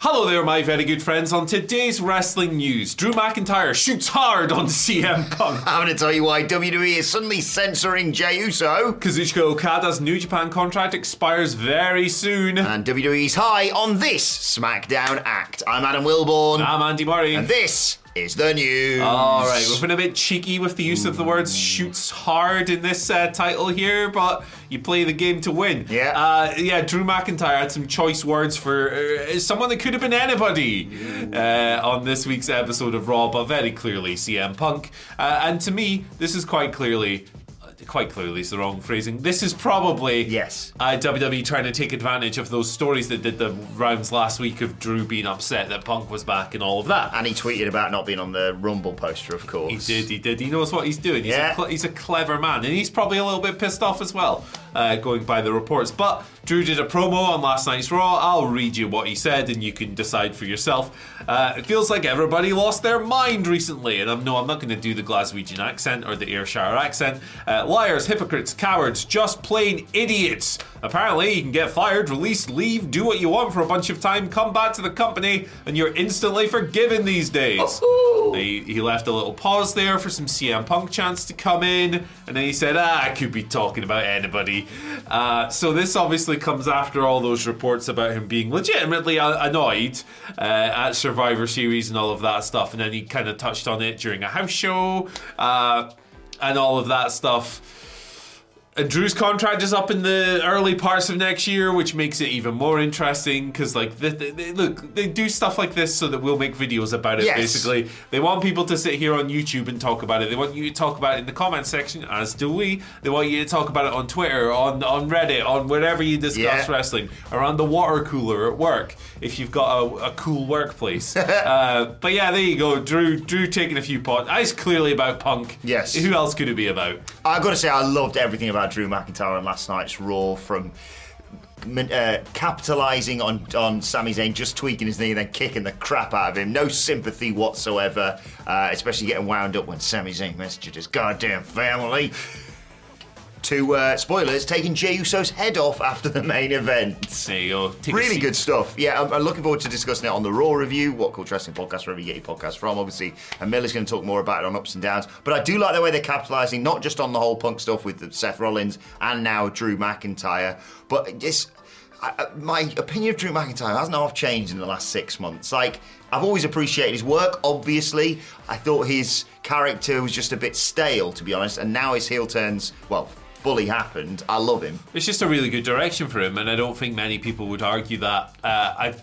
Hello there, my very good friends. On today's wrestling news, Drew McIntyre shoots hard on CM Punk. I'm going to tell you why WWE is suddenly censoring Jey Uso. Kazuchika Okada's New Japan contract expires very soon. And WWE's high on this SmackDown act. I'm Adam Wilborn. I'm Andy Murray. And this is the news. All right, we've been a bit cheeky with the use of the words shoots hard in this title here, but you play the game to win. Yeah. Drew McIntyre had some choice words for someone that could have been anybody on this week's episode of Raw, but very clearly CM Punk. And to me, this is quite clearly is the wrong phrasing. This is probably WWE trying to take advantage of those stories that did the rounds last week of Drew being upset that Punk was back and all of that. And he tweeted about not being on the Rumble poster, of course. He did. He knows what he's doing. He's a clever man, and he's probably a little bit pissed off as well, going by the reports. But Drew did a promo on last night's Raw. I'll read you what he said, and you can decide for yourself. It feels like everybody lost their mind recently, and I'm not going to do the Glaswegian accent or the Ayrshire accent. Liars, hypocrites, cowards, just plain idiots. Apparently, you can get fired, released, leave, do what you want for a bunch of time, come back to the company, and you're instantly forgiven these days. He left a little pause there for some CM Punk chants to come in, and then he said, I could be talking about anybody. So this obviously comes after all those reports about him being legitimately annoyed at Survivor Series and all of that stuff, and then he kind of touched on it during a house show, and all of that stuff. And Drew's contract is up in the early parts of next year, which makes it even more interesting because, like, they do stuff like this so that we'll make videos about it, basically. They want people to sit here on YouTube and talk about it. They want you to talk about it in the comment section, as do we. They want you to talk about it on Twitter, on Reddit, on wherever you discuss wrestling, around the water cooler at work, if you've got a cool workplace. But yeah, there you go. Drew taking a few pots. It's clearly about Punk. Yes. Who else could it be about? I've got to say, I loved everything about Drew McIntyre on last night's Raw, from capitalising on Sami Zayn just tweaking his knee and then kicking the crap out of him. No sympathy whatsoever, especially getting wound up when Sami Zayn messaged his goddamn family. To, spoilers, taking Jey Uso's head off after the main event. There you go. Really good stuff. Yeah, I'm looking forward to discussing it on the Raw review, What Culture Wrestling Podcast, wherever you get your podcasts from, obviously. And Miller's going to talk more about it on Ups and Downs. But I do like the way they're capitalising, not just on the whole Punk stuff with Seth Rollins and now Drew McIntyre, but just my opinion of Drew McIntyre hasn't half changed in the last 6 months. Like, I've always appreciated his work, obviously. I thought his character was just a bit stale, to be honest, and now his heel turns, well, fully happened. I love him. It's just a really good direction for him, and I don't think many people would argue that. I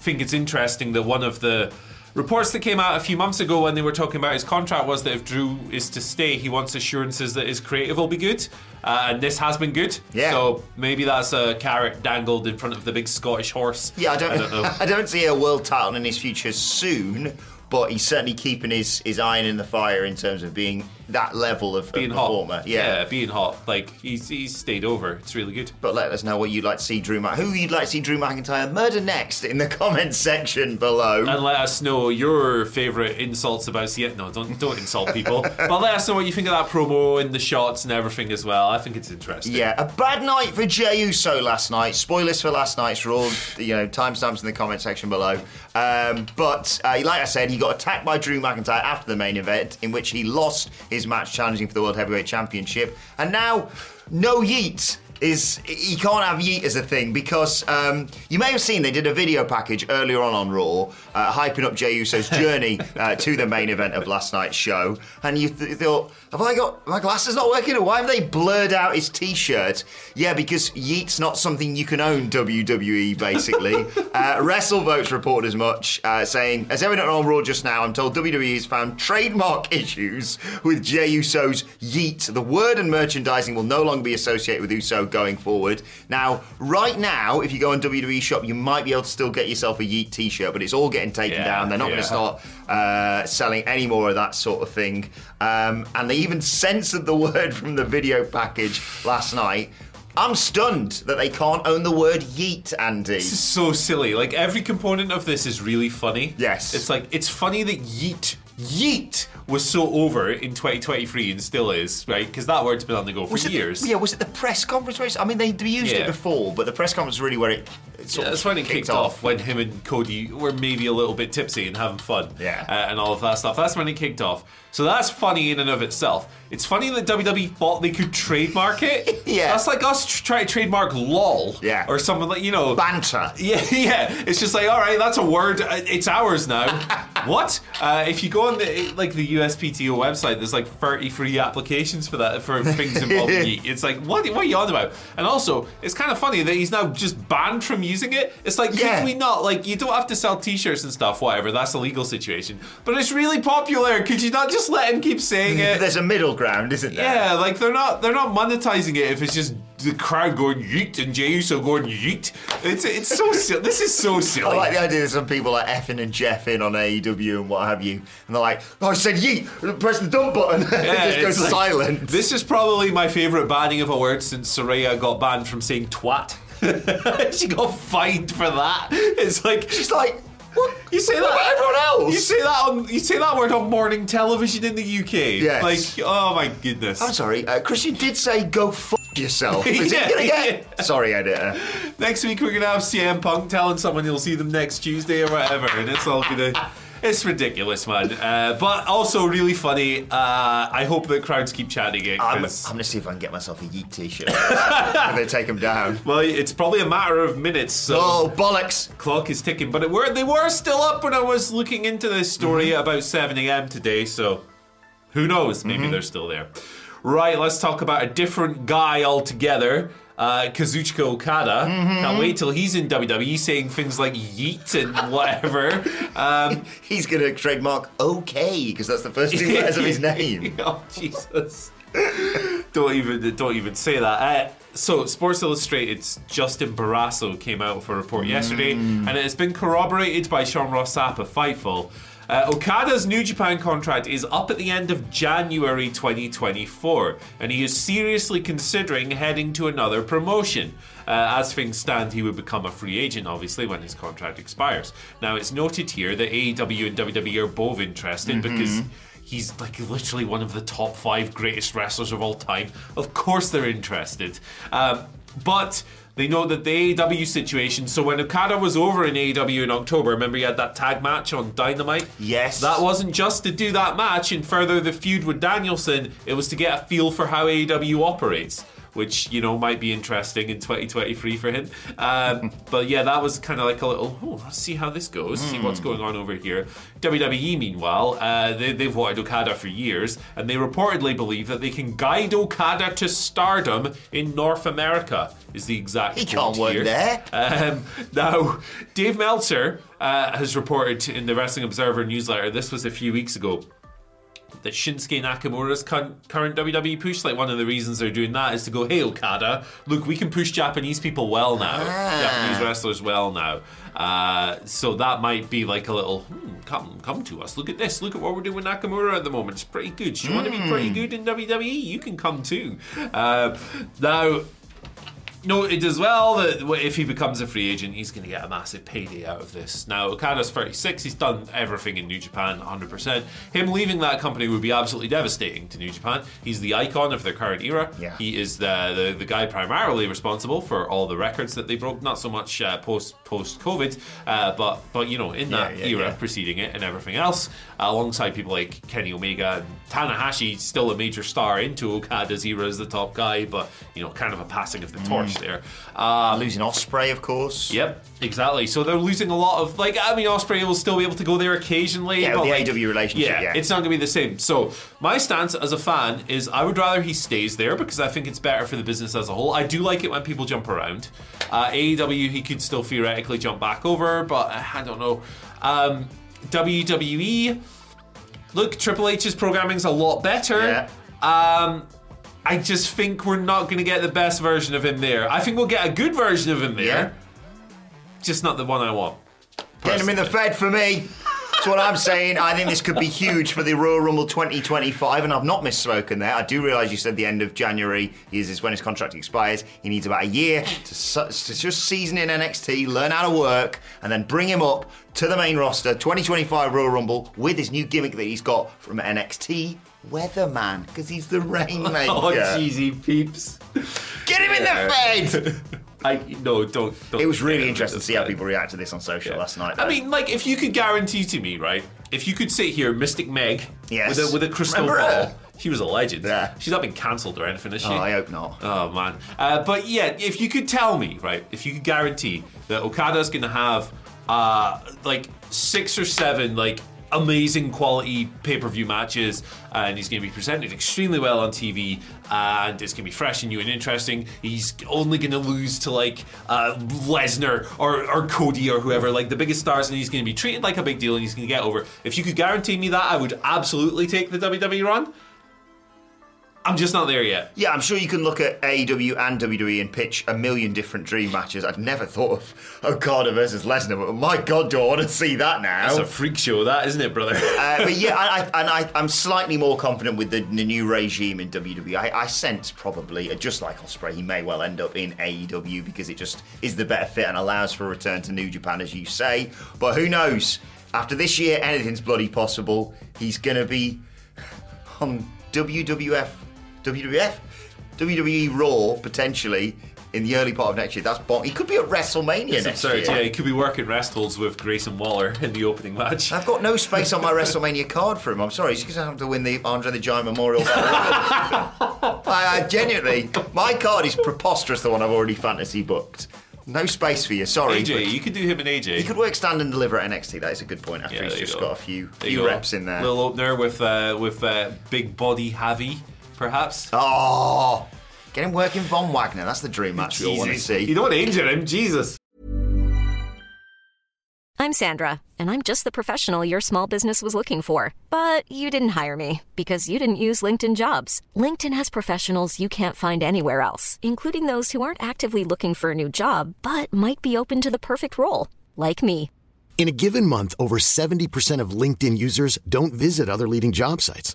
think it's interesting that one of the reports that came out a few months ago when they were talking about his contract was that if Drew is to stay, he wants assurances that his creative will be good, and this has been good. Yeah. So maybe that's a carrot dangled in front of the big Scottish horse. Yeah, I don't know. I don't see a world title in his future soon, but he's certainly keeping his iron in the fire in terms of being that level of performer. Hot. Yeah, being hot. Like, he's stayed over. It's really good. But let us know what you'd like to see who you'd like to see Drew McIntyre murder next in the comments section below. And let us know your favourite insults about CM. No, don't insult people. But let us know what you think of that promo and the shots and everything as well. I think it's interesting. Yeah, a bad night for Jey Uso last night. Spoilers for last night's Raw. Timestamps in the comments section below. But like I said, he got attacked by Drew McIntyre after the main event, in which he lost his match challenging for the World Heavyweight Championship. And now, no yeet. is you can't have yeet as a thing, because you may have seen they did a video package earlier on Raw hyping up Jey Uso's journey to the main event of last night's show, and you thought, have I got, my glasses not working, or why have they blurred out his t-shirt? Yeah, because yeet's not something you can own, WWE, basically. WrestleVotes report as much, saying, as everyone on Raw just now, I'm told WWE has found trademark issues with Jey Uso's yeet. The word and merchandising will no longer be associated with Uso going forward. Now, right now, if you go on WWE Shop, you might be able to still get yourself a yeet t-shirt, but it's all getting taken down. They're not going to start selling any more of that sort of thing. And they even censored the word from the video package last night. I'm stunned that they can't own the word yeet, Andy. This is so silly. Like, every component of this is really funny. Yes. It's like, it's funny that yeet was so over in 2023 and still is, right? Because that word's been on the go for years. Was it the press conference? I mean, they used it before, but the press conference was really where it sort of That's when it kicked off, when him and Cody were maybe a little bit tipsy and having fun. Yeah. And all of that stuff. That's when it kicked off. So that's funny in and of itself. It's funny that WWE thought they could trademark it. Yeah. That's like us trying to trademark LOL. Yeah. Or something like, you know. Banter. Yeah. It's just like, all right, that's a word. It's ours now. What? If you go on the USPTO website, there's like 33 applications for that, for things involving yeet. It's like, what are you on about? And also, it's kind of funny that he's now just banned from using it. It's like, could we not? Like, you don't have to sell t-shirts and stuff, whatever. That's a legal situation. But it's really popular. Could you not just let him keep saying it? There's a middle ground, isn't there? Yeah, like they're not monetizing it if it's just the crowd going yeet and Jey Uso going yeet. It's so silly. This is so silly. I like the idea that some people are effing and jeffing on AEW and what have you, and they're like, oh, I said yeet, press the dump button, and it just goes like, silent. This is probably my favourite banning of a word since Saraya got banned from saying twat. She got fined for that. It's like, she's like, what? You say what that about everyone else? You say that word on morning television in the UK. Yes. Like, oh my goodness. I'm sorry, Christian did say go yourself. Is it gonna get? Sorry, editor. Next week we're gonna have CM Punk telling someone you'll see them next Tuesday or whatever, and it's all gonna. It's ridiculous, man. But also really funny. I hope that crowds keep chanting it. I'm going to see if I can get myself a yeet t-shirt. And they take them down. Well, it's probably a matter of minutes. So bollocks. Clock is ticking. But they were still up when I was looking into this story at about 7 a.m. today. So who knows? Maybe they're still there. Right, let's talk about a different guy altogether. Kazuchika Okada. Can't wait till he's in WWE saying things like yeet and whatever. He's going to trademark OK, because that's the first two letters of his name. Oh, Jesus. Don't even say that. So, Sports Illustrated's Justin Barrasso came out with a report yesterday, and it's been corroborated by Sean Rossap of Fightful. Okada's New Japan contract is up at the end of January 2024, and he is seriously considering heading to another promotion. As things stand, he would become a free agent, obviously, when his contract expires. Now, it's noted here that AEW and WWE are both interested because he's like literally one of the top 5 greatest wrestlers of all time. Of course they're interested. But they know that the AEW situation, so when Okada was over in AEW in October, remember he had that tag match on Dynamite? Yes. That wasn't just to do that match and further the feud with Danielson, it was to get a feel for how AEW operates, which, you know, might be interesting in 2023 for him. But yeah, that was kind of like a little, let's see how this goes, see what's going on over here. WWE, meanwhile, they've wanted Okada for years, and they reportedly believe that they can guide Okada to stardom in North America, is the exact quote here. He can't work there. Now, Dave Meltzer has reported in the Wrestling Observer newsletter, this was a few weeks ago, that Shinsuke Nakamura's current WWE push, like one of the reasons they're doing that is to go, hey Okada, look, we can push Japanese people well now, Japanese wrestlers well now. So that might be like a little, come to us, look at this, look at what we're doing with Nakamura at the moment, it's pretty good. You want to be pretty good in WWE, you can come too. Now, noted as well that if he becomes a free agent, he's going to get a massive payday out of this. Now, Okada's 36, he's done everything in New Japan 100%. Him leaving that company would be absolutely devastating to New Japan. He's the icon of their current era. Yeah. He is the guy primarily responsible for all the records that they broke, not so much post-COVID, but you know, in that era preceding it and everything else, alongside people like Kenny Omega and Tanahashi, still a major star into Okada's era as the top guy, but you know, kind of a passing of the torch there. Losing Ospreay, of course. Yep, exactly. So they're losing a lot of, like, I mean, Ospreay will still be able to go there occasionally. Yeah, but the AEW relationship. Yeah, it's not going to be the same. So my stance as a fan is I would rather he stays there because I think it's better for the business as a whole. I do like it when people jump around. AEW, he could still theoretically jump back over, but I don't know. WWE, look, Triple H's programming's a lot better. Yeah. I just think we're not going to get the best version of him there. I think we'll get a good version of him there, just not the one I want. Get him in the Fed for me. That's what I'm saying. I think this could be huge for the Royal Rumble 2025, and I've not misspoken there. I do realise you said the end of January is when his contract expires. He needs about a year to just season in NXT, learn how to work, and then bring him up to the main roster, 2025 Royal Rumble, with his new gimmick that he's got from NXT, Weatherman, because he's the rainmaker. Oh, cheesy peeps. Get him in the Fed! No, don't. It was really interesting to see how people react to this on social last night. I mean, like, if you could guarantee to me, right, if you could sit here, Mystic Meg, with a crystal ball. She was a legend. Yeah. She's not been cancelled or anything, has she? Oh, I hope not. Oh, man. But yeah, if you could tell me, right, if you could guarantee that Okada's going to have, 6 or 7, amazing quality pay-per-view matches, and he's going to be presented extremely well on TV, and it's going to be fresh and new and interesting. He's only going to lose to Lesnar or Cody or whoever, the biggest stars, and he's going to be treated like a big deal and he's going to get over. If you could guarantee me that, I would absolutely take the WWE run. I'm just not there yet. Yeah, I'm sure you can look at AEW and WWE and pitch a million different dream matches. I'd never thought of Okada versus Lesnar, but my God, do I want to see that now? That's a freak show, that, isn't it, brother? But yeah, I'm slightly more confident with the new regime in WWE. I sense probably, just like Ospreay, he may well end up in AEW because it just is the better fit and allows for a return to New Japan, as you say. But who knows? After this year, anything's bloody possible. He's going to be on WWE Raw, potentially, in the early part of next year. That's bomb. He could be at WrestleMania next year. Yeah, he could be working rest holds with Grayson Waller in the opening match. I've got no space on my WrestleMania card for him. I'm sorry, he's going to have to win the Andre the Giant Memorial. I genuinely, my card is preposterous, the one I've already fantasy booked. No space for you, sorry. AJ, you could do him and AJ. He could work stand and deliver at NXT. That is a good point. After he's just got a few reps in there. Little opener with big body Javi, perhaps. Oh, get him working Von Wagner. That's the dream match we all want to see. You don't want to injure him, Jesus. I'm Sandra, and I'm just the professional your small business was looking for. But you didn't hire me because you didn't use LinkedIn Jobs. LinkedIn has professionals you can't find anywhere else, including those who aren't actively looking for a new job, but might be open to the perfect role, like me. In a given month, over 70% of LinkedIn users don't visit other leading job sites.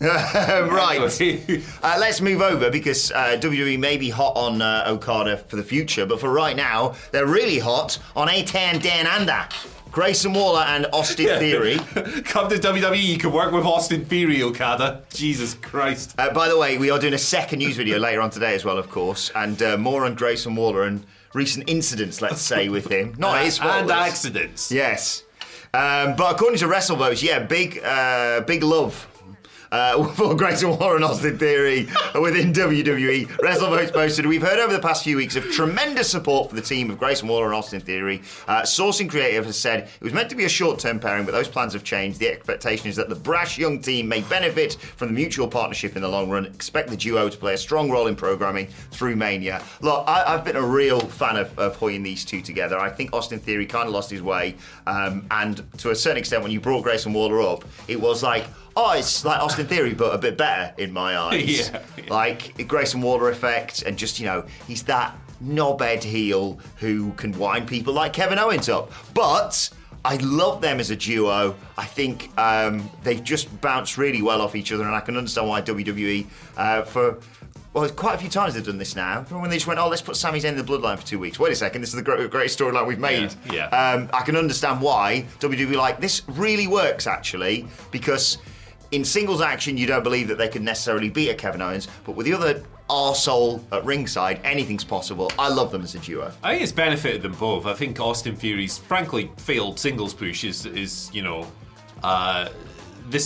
Right. Let's move over because WWE may be hot on Okada for the future, but for right now, they're really hot on Eitan Denander. Grayson Waller and Austin Theory. Come to WWE, you can work with Austin Theory, Okada. Jesus Christ. By the way, we are doing a second news video later on today as well, of course, and more on Grayson Waller and recent incidents, let's say, with him. Not his fault. And accidents. Yes. But according to WrestleVotes, big love for Grayson Waller and Austin Theory within WWE. WrestleVotes posted, we've heard over the past few weeks of tremendous support for the team of Grayson Waller and Austin Theory. Sourcing Creative has said it was meant to be a short-term pairing, but those plans have changed. The expectation is that the brash young team may benefit from the mutual partnership in the long run. Expect the duo to play a strong role in programming through Mania. Look, I've been a real fan of hoying these two together. I think Austin Theory kind of lost his way, and to a certain extent, when you brought Grayson Waller up, it was like, oh, it's like Austin Theory, but a bit better in my eyes. Yeah. Like Grayson Waller effect, and just, he's that knobhead heel who can wind people like Kevin Owens up. But I love them as a duo. I think they've just bounced really well off each other, and I can understand why WWE, quite a few times they've done this now. Remember when they just went, let's put Sami Zayn in the bloodline for 2 weeks. Wait a second, this is the greatest storyline we've made. Yeah. I can understand why WWE this really works, actually, because in singles action, you don't believe that they could necessarily beat a Kevin Owens, but with the other arsehole at ringside, anything's possible. I love them as a duo. I think it's benefited them both. I think Austin Theory's, frankly, failed singles push is this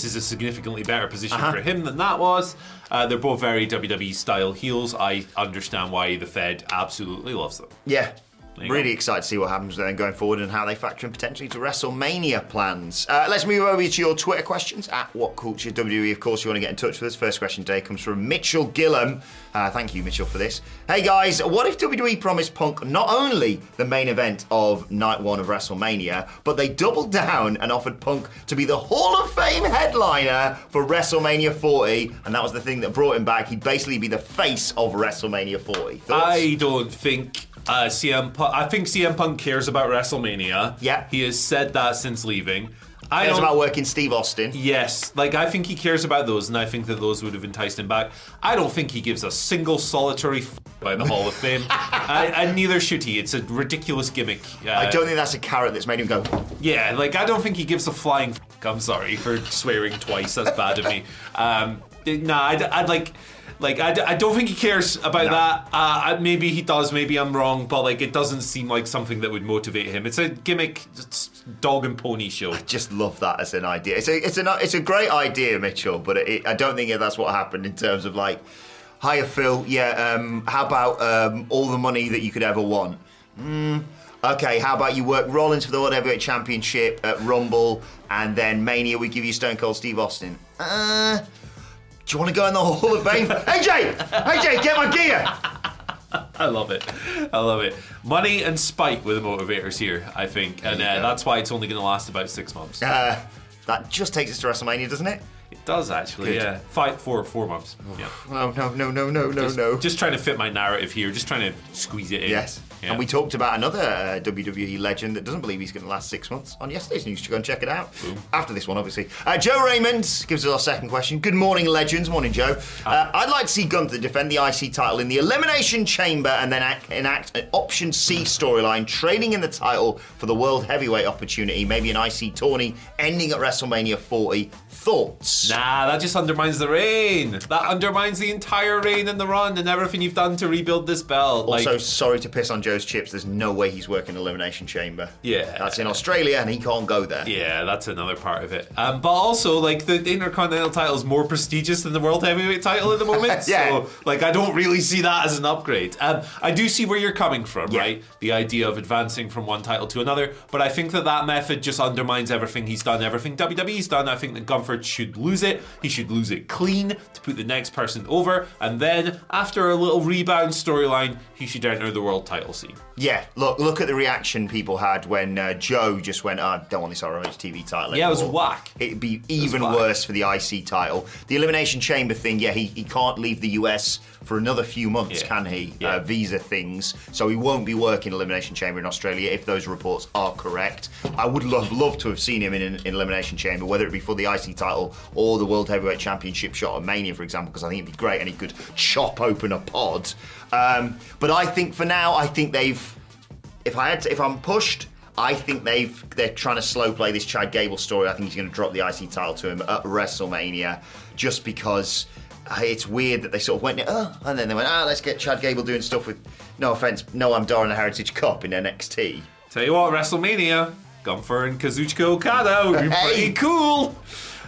is a significantly better position for him than that was. They're both very WWE-style heels. I understand why the Fed absolutely loves them. Yeah. Really excited to see what happens then going forward and how they factor in potentially to WrestleMania plans. Let's move over to your Twitter questions at WhatCultureWE. Of course, you want to get in touch with us. First question today comes from Mitchell Gillam. Thank you, Mitchell, for this. Hey, guys, what if WWE promised Punk not only the main event of Night 1 of WrestleMania, but they doubled down and offered Punk to be the Hall of Fame headliner for WrestleMania 40, and that was the thing that brought him back. He'd basically be the face of WrestleMania 40. Thoughts? I don't think... I think CM Punk cares about WrestleMania. Yeah. He has said that since leaving. Cares about working Steve Austin. Yes. I think he cares about those, and I think that those would have enticed him back. I don't think he gives a single solitary about the Hall of Fame. And neither should he. It's a ridiculous gimmick. I don't think that's a carrot that's made him go... Yeah, I don't think he gives a flying I'm sorry for swearing twice. That's bad of me. I don't think he cares about that. Maybe he does, maybe I'm wrong, but it doesn't seem like something that would motivate him. It's a gimmick, dog and pony show. I just love that as an idea. It's a great idea, Mitchell, but I don't think that's what happened in terms of hiya, Phil, how about all the money that you could ever want? Okay, how about you work Rollins for the World Heavyweight Championship at Rumble, and then Mania we give you Stone Cold Steve Austin. Do you want to go in the Hall of Fame? AJ, get my gear! I love it. Money and spite were the motivators here, I think. And that's why it's only going to last about 6 months. That just takes us to WrestleMania, doesn't it? It does, actually, good. Yeah. 4 months. Yeah. No. Just trying to fit my narrative here. Just trying to squeeze it in. Yes. Yeah. And we talked about another WWE legend that doesn't believe he's going to last 6 months on yesterday's news. Go and check it out. Boom. After this one, obviously. Joe Raymond gives us our second question. Good morning, legends. Morning, Joe. I'd like to see Gunther defend the IC title in the Elimination Chamber and then enact an Option C storyline, trading in the title for the World Heavyweight opportunity, maybe an IC tourney ending at WrestleMania 40. Thoughts? Nah, that just undermines the reign. That undermines the entire reign and the run and everything you've done to rebuild this belt. Also, sorry to piss on Joe. Chips, there's no way he's working Elimination Chamber. Yeah. That's in Australia and he can't go there. Yeah, that's another part of it. But also, the Intercontinental title is more prestigious than the World Heavyweight title at the moment. Yeah. So, I don't really see that as an upgrade. I do see where you're coming from, right? The idea of advancing from one title to another. But I think that method just undermines everything he's done, everything WWE's done. I think the government Gunther should lose it. He should lose it clean to put the next person over, and then after a little rebound storyline, he should enter the world title scene. Yeah, look at the reaction people had when Joe just went, I don't want this ROH TV title. Yeah, it was whack. It'd be even worse for the IC title. The Elimination Chamber thing, yeah, he can't leave the US for another few months, can he? Yeah. Visa things. So he won't be working Elimination Chamber in Australia if those reports are correct. I would love to have seen him in an Elimination Chamber, whether it be for the IC title or the World Heavyweight Championship shot at Mania, for example, because I think it'd be great and he could chop open a pod. But I think for now, I think they've... If I'm pushed, I think they're trying to slow play this Chad Gable story. I think he's going to drop the IC title to him at WrestleMania just because... It's weird that they sort of went, and then they went, let's get Chad Gable doing stuff with, no offense, Noam Dar and the Heritage Cup in NXT. Tell you what, WrestleMania, Gunther and Kazuchika Okada would be pretty cool.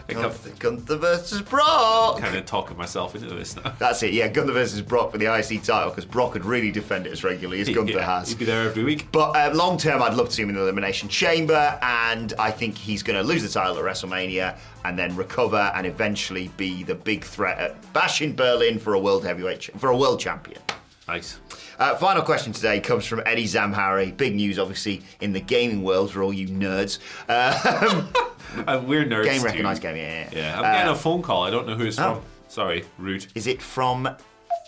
Gunther versus Brock. I'm kind of talking myself into this now. That's it, yeah, Gunther versus Brock for the IC title, because Brock would really defend it as regularly as Gunther has. He'd be there every week. But long term, I'd love to see him in the Elimination Chamber, and I think he's going to lose the title at WrestleMania and then recover and eventually be the big threat at Bash in Berlin for a world heavyweight for a world champion. Nice. Final question today comes from Eddie Zamhari. Big news, obviously, in the gaming world for all you nerds. We're nerds. Game recognized game, yeah. I'm getting a phone call. I don't know who it's from. Sorry, rude. Is it from?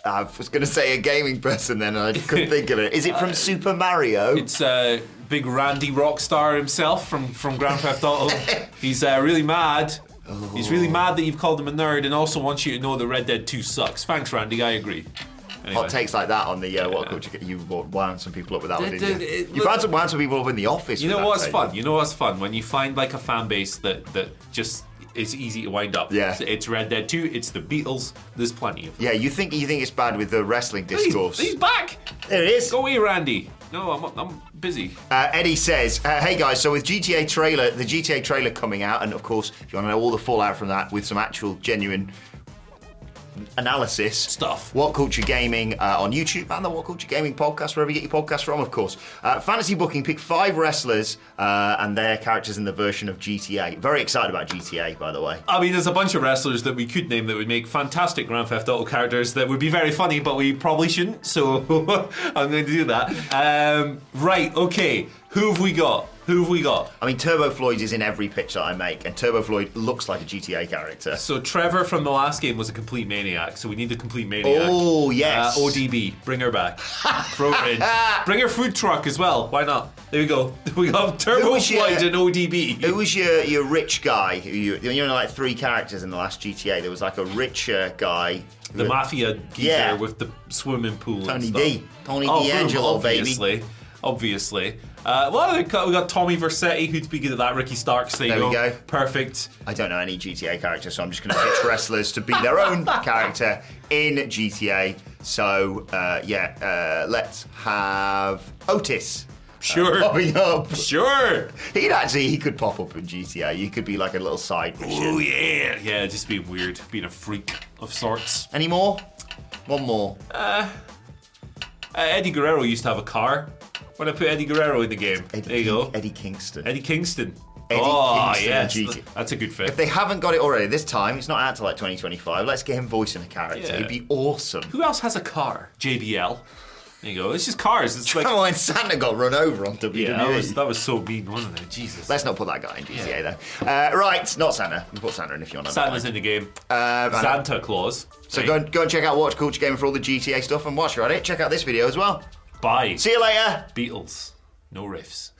I was going to say a gaming person then, and I couldn't think of it. Is it from Super Mario? It's big Randy Rockstar himself from Grand Theft Auto. He's really mad. Oh. He's really mad that you've called him a nerd, and also wants you to know that Red Dead 2 sucks. Thanks, Randy. I agree. Anyway. Hot takes like that on the WhatCulture. You wound some people up with that one, didn't you? You found some people up in the office. You know what's fun? You know what's fun? When you find like a fan base that just is easy to wind up. Yeah. It's Red Dead 2, it's the Beatles, there's plenty of them. Yeah, you think it's bad with the wrestling discourse. He's back! There it is. Go away, Randy. No, I'm busy. Eddie says, hey guys, so with the GTA trailer coming out, and of course, if you want to know all the fallout from that with some actual genuine analysis stuff. WhatCulture Gaming on YouTube and the WhatCulture Gaming podcast, wherever you get your podcast from, of course. Fantasy booking, pick 5 wrestlers and their characters in the version of GTA. Very excited about GTA, by the way. I mean, there's a bunch of wrestlers that we could name that would make fantastic Grand Theft Auto characters that would be very funny, but we probably shouldn't, so I'm going to do that. Right, okay. Who have we got? I mean, Turbo Floyd is in every pitch that I make, and Turbo Floyd looks like a GTA character. So Trevor from the last game was a complete maniac, so we need a complete maniac. Oh, yes. ODB, bring her back. Bring her food truck as well. Why not? There we go. We got Turbo Floyd and ODB. Who was your rich guy? You know, like 3 characters in the last GTA. There was like a richer guy. The mafia geezer with the swimming pool Tony and stuff. Tony D'Angelo, baby. Obviously. We got Tommy Vercetti, who'd be good at that. Ricky Starks, there you go. Perfect. I don't know any GTA characters, so I'm just going to pitch wrestlers to be their own character in GTA. So, let's have Otis. Sure. Popping up. Sure. He could pop up in GTA. He could be like a little side mission. Oh, yeah. Yeah, just being weird. Being a freak of sorts. Any more? One more. Eddie Guerrero used to have a car. When I put Eddie Guerrero in the game, there you go. Eddie Kingston. Eddie Kingston. That's a good fit. If they haven't got it already this time, it's not out till like 2025. Let's get him voicing a character. It'd be awesome. Who else has a car? JBL. There you go. It's just cars. It's like when Santa got run over on WWE. Yeah, that was so mean, wasn't it? Jesus. Let's not put that guy in GTA though. Right, not Santa. You can put Santa in if you want. Santa's in the game. Santa Claus. So go and check out WhatCulture Gaming for all the GTA stuff, and whilst you're at it, check out this video as well. Bye. See you later. Beatles. No riffs.